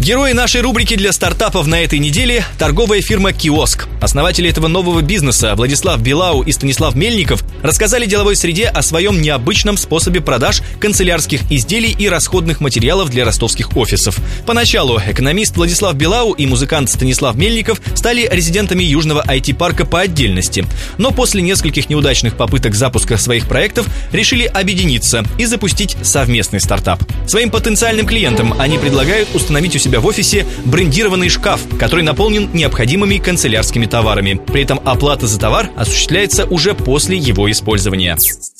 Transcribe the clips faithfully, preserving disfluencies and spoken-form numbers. Герои нашей рубрики для стартапов на этой неделе – торговая фирма «Киоск». Основатели этого нового бизнеса Владислав Белау и Станислав Мельников рассказали деловой среде о своем необычном способе продаж канцелярских изделий и расходных материалов для ростовских офисов. Поначалу экономист Владислав Белау и музыкант Станислав Мельников стали резидентами Южного ай ти-парка по отдельности. Но после нескольких неудачных попыток запуска своих проектов решили объединиться и запустить совместный стартап. Своим потенциальным клиентам они предлагают установить у себя в офисе брендированный шкаф, который наполнен необходимыми канцелярскими товарами. При этом оплата за товар осуществляется уже после его использования.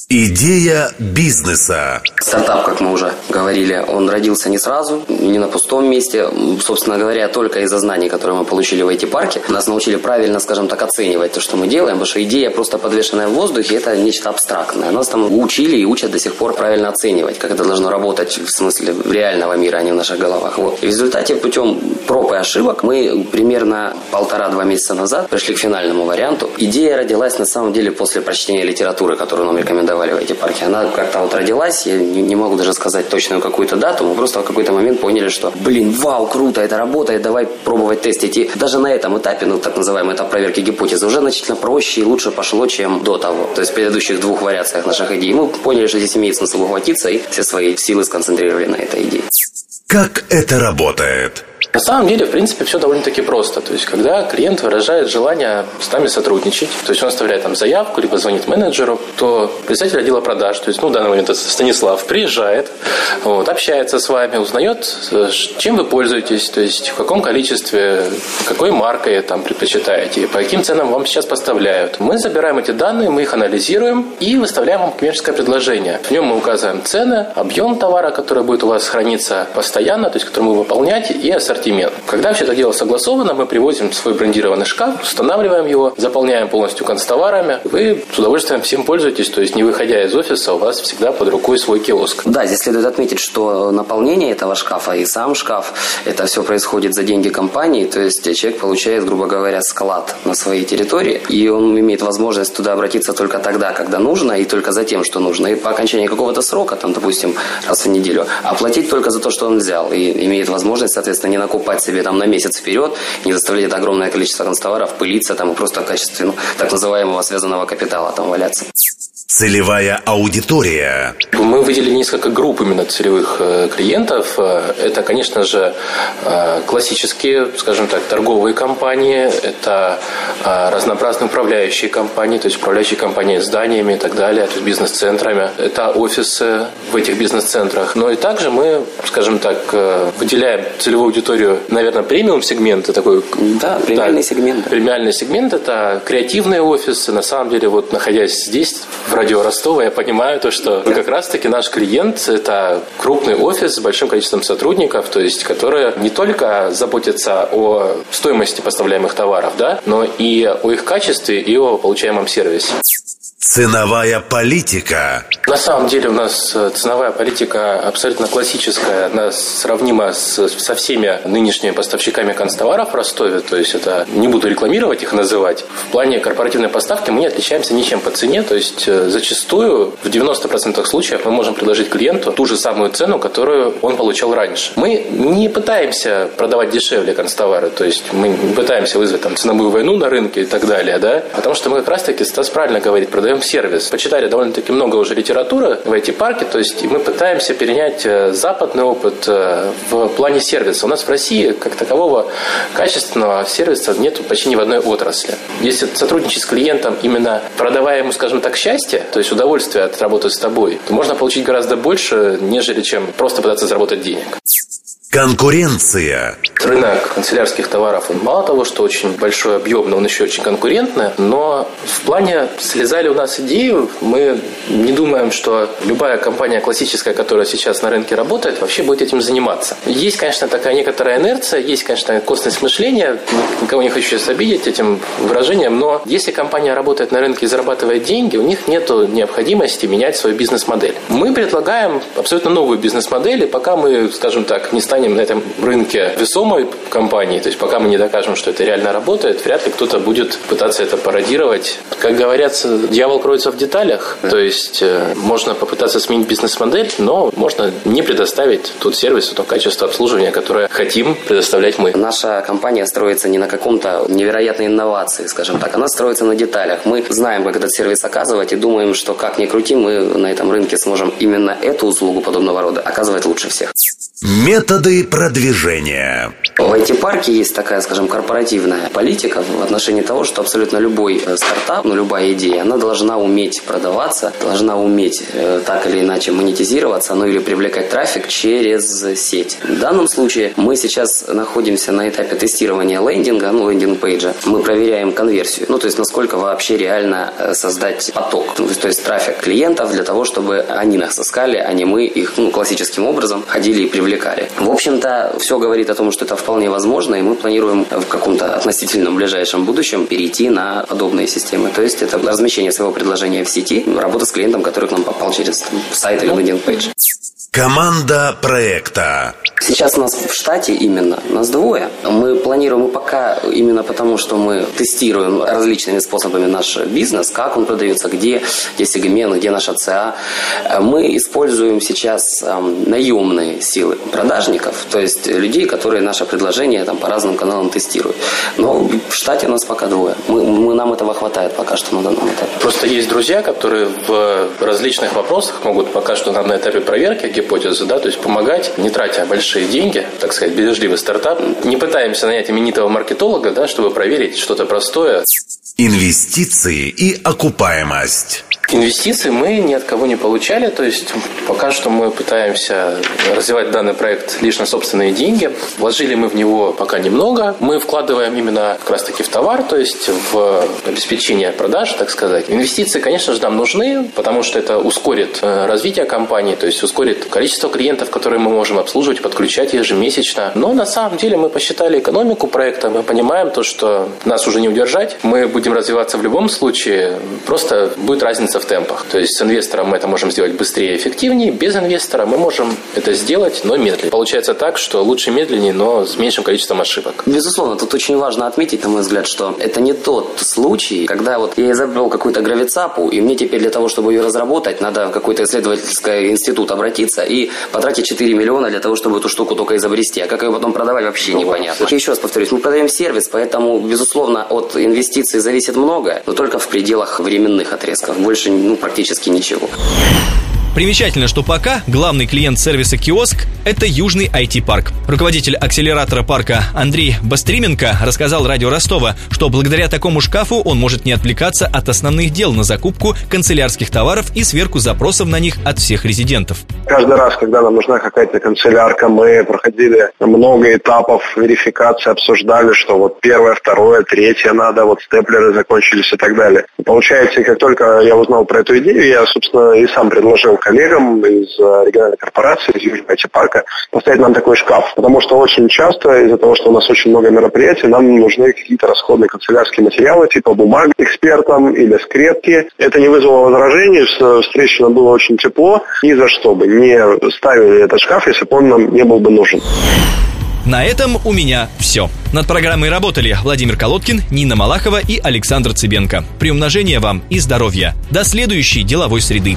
Идея бизнеса. Стартап, как мы уже говорили, он родился не сразу, не на пустом месте. Собственно говоря, только из-за знаний, которые мы получили в ай ти-парке, нас научили правильно, скажем так, оценивать то, что мы делаем, потому что идея, просто подвешенная в воздухе, это нечто абстрактное. Нас там учили и учат до сих пор правильно оценивать, как это должно работать в смысле реального мира, а не в наших головах. Вот. В результате путем проб и ошибок мы примерно полтора-два месяца назад пришли к финальному варианту. Идея родилась на самом деле после прочтения литературы, которую нам рекомендовали в ай ти-парке. Она как-то вот родилась, я не, не могу даже сказать точную какую-то дату, мы просто в какой-то момент поняли, что, блин, вау, круто, это работает, давай пробовать тестить. И даже на этом этапе, ну, так называемый этап проверки гипотезы, уже значительно проще и лучше пошло, чем до того. То есть в предыдущих двух вариациях наших идей мы поняли, что здесь имеет смысл ухватиться, и все свои силы сконцентрировали на этой идее. Как это работает? На самом деле, в принципе, все довольно-таки просто. То есть, когда клиент выражает желание с нами сотрудничать, то есть он оставляет там заявку, либо звонит менеджеру, то представитель отдела продаж, то есть, ну, в данный момент это Станислав, приезжает, вот, общается с вами, узнает, чем вы пользуетесь, то есть в каком количестве, какой маркой там предпочитаете, по каким ценам вам сейчас поставляют. Мы забираем эти данные, мы их анализируем и выставляем вам коммерческое предложение. В нем мы указываем цены, объем товара, который будет у вас храниться постоянно, то есть который мы выполнять, и ассортимент. Когда все это дело согласовано, мы привозим свой брендированный шкаф, устанавливаем его, заполняем полностью канцтоварами. Вы с удовольствием всем пользуетесь, то есть не выходя из офиса, у вас всегда под рукой свой киоск. Да, здесь следует отметить, что наполнение этого шкафа и сам шкаф, это все происходит за деньги компании, то есть человек получает, грубо говоря, склад на своей территории, и он имеет возможность туда обратиться только тогда, когда нужно, и только за тем, что нужно. И по окончании какого-то срока, там, допустим, раз в неделю, оплатить только за то, что он взял, и имеет возможность, соответственно, не накупать себе там на месяц вперед, не заставлять это огромное количество констоваров пылиться там и просто в качестве, ну, так называемого связанного капитала там валяться. Целевая аудитория. Мы выделили несколько групп именно целевых клиентов. Это, конечно же, классические, скажем так, торговые компании, это разнообразные управляющие компании, то есть управляющие компании зданиями и так далее, то есть бизнес-центрами. Это офисы в этих бизнес-центрах. Но и также мы, скажем так, выделяем целевую аудиторию, наверное, премиум-сегмент. Такой, да, премиальный да, сегмент. Премиальный сегмент – это креативные офисы. На самом деле, вот находясь здесь, в Радио Ростова, я понимаю то, что как раз-таки наш клиент – это крупный офис с большим количеством сотрудников, то есть, которые не только заботятся о стоимости поставляемых товаров, да, но и о их качестве и о получаемом сервисе. Ценовая политика. На самом деле у нас ценовая политика абсолютно классическая. Она сравнима с, со всеми нынешними поставщиками канцтоваров в Ростове. То есть это, не буду рекламировать их называть. В плане корпоративной поставки мы не отличаемся ничем по цене. То есть зачастую в девяноста процентах случаев мы можем предложить клиенту ту же самую цену, которую он получал раньше. Мы не пытаемся продавать дешевле канцтовары. То есть мы не пытаемся вызвать там, ценовую войну на рынке и так далее. Да? Потому что мы как раз таки, Стас правильно говорит, продаем сервис. Почитали довольно-таки много уже литературы в ай ти-парке, то есть мы пытаемся перенять западный опыт в плане сервиса. У нас в России как такового качественного сервиса нет почти ни в одной отрасли. Если сотрудничать с клиентом, именно продавая ему, скажем так, счастье, то есть удовольствие от работы с тобой, то можно получить гораздо больше, нежели чем просто пытаться заработать денег. Конкуренция. рынок канцелярских товаров, он мало того, что очень большой, объемный, он еще очень конкурентный, но в плане слезали у нас идеи, мы не думаем, что любая компания классическая, которая сейчас на рынке работает, вообще будет этим заниматься. Есть, конечно, такая некоторая инерция, есть, конечно, косность мышления, никого не хочу сейчас обидеть этим выражением, но если компания работает на рынке и зарабатывает деньги, у них нет необходимости менять свою бизнес-модель. Мы предлагаем абсолютно новую бизнес-модель, и пока мы, скажем так, не станем на этом рынке весомой компанией, то есть пока мы не докажем, что это реально работает, вряд ли кто-то будет пытаться это пародировать. Как говорят, дьявол кроется в деталях, то есть можно попытаться сменить бизнес-модель, но можно не предоставить тот сервис, то качество обслуживания, которое хотим предоставлять мы. Наша компания строится не на каком-то невероятной инновации, скажем так, она строится на деталях. Мы знаем, как этот сервис оказывать, и думаем, что как ни крути, мы на этом рынке сможем именно эту услугу подобного рода оказывать лучше всех. Методы продвижения. В ай ти-парке есть такая, скажем, корпоративная политика в отношении того, что абсолютно любой стартап, ну, любая идея, она должна уметь продаваться, должна уметь э, так или иначе монетизироваться, ну или привлекать трафик через сеть. В данном случае мы сейчас находимся на этапе тестирования лендинга, ну, лендинг-пейджа. Мы проверяем конверсию, ну, то есть насколько вообще реально создать поток, ну, то есть трафик клиентов для того, чтобы они нас искали, а не мы их, ну, классическим образом ходили и привлекали. В общем-то, все говорит о том, что это вполне возможно, и мы планируем в каком-то относительно ближайшем будущем перейти на подобные системы. То есть это размещение своего предложения в сети, работа с клиентом, который к нам попал через там, сайт или лендинг-пейдж. Команда проекта. Сейчас у нас в штате именно, нас двое. Мы планируем пока именно потому, что мы тестируем различными способами наш бизнес, как он продается, где, где сегменты, где наша ЦА. Мы используем сейчас эм, наемные силы продажников, то есть людей, которые наше предложение там, по разным каналам тестируют. Но в штате у нас пока двое. Мы, мы, нам этого хватает пока что на данном этапе. Просто есть друзья, которые в различных вопросах могут пока что нам на этапе проверки гипотезы, да, то есть помогать, не тратя большие деньги, так сказать, бережливый стартап. Не пытаемся нанять именитого маркетолога, да, чтобы проверить что-то простое. Инвестиции и окупаемость. Инвестиции мы ни от кого не получали, то есть пока что мы пытаемся развивать данный проект лишь на собственные деньги. Вложили мы в него пока немного. Мы вкладываем именно как раз-таки в товар, то есть в обеспечение продаж, так сказать. Инвестиции, конечно же, нам нужны, потому что это ускорит развитие компании, то есть ускорит количество клиентов, которые мы можем обслуживать, подключать ежемесячно. Но на самом деле мы посчитали экономику проекта, мы понимаем то, что нас уже не удержать, мы будем развиваться в любом случае, просто будет разница в темпах. То есть с инвестором мы это можем сделать быстрее и эффективнее, без инвестора мы можем это сделать, но медленнее. Получается так, что лучше медленнее, но с меньшим количеством ошибок. Безусловно, тут очень важно отметить, на мой взгляд, что это не тот случай, когда вот я изобрел какую-то гравицапу, и мне теперь для того, чтобы ее разработать, надо в какой-то исследовательский институт обратиться и потратить четыре миллиона для того, чтобы эту штуку только изобрести. А как ее потом продавать, вообще непонятно. И еще раз повторюсь, мы продаем сервис, поэтому, безусловно, от инвестиций зависит многое, но только в пределах временных отрезков. Больше ну, практически ничего. Примечательно, что пока главный клиент сервиса «Киоск» — это Южный ай ти-парк. Руководитель акселератора парка Андрей Бастрименко рассказал Радио Ростова, что благодаря такому шкафу он может не отвлекаться от основных дел на закупку канцелярских товаров и сверку запросов на них от всех резидентов. Каждый раз, когда нам нужна какая-то канцелярка, мы проходили много этапов верификации, обсуждали, что вот первое, второе, третье надо, вот степлеры закончились и так далее. И получается, как только я узнал про эту идею, я, собственно, и сам предложил коллегам из региональной корпорации, из Южного ай ти-парка, поставить нам такой шкаф. Потому что очень часто из-за того, что у нас очень много мероприятий, нам нужны какие-то расходные канцелярские материалы, типа бумаг экспертам или скрепки. Это не вызвало возражений, встречено было очень тепло, ни за что бы не ставили этот шкаф, если бы он нам не был бы нужен. На этом у меня все. Над программой работали Владимир Колодкин, Нина Малахова и Александр Цыбенко. Приумножения вам и здоровья. До следующей деловой среды.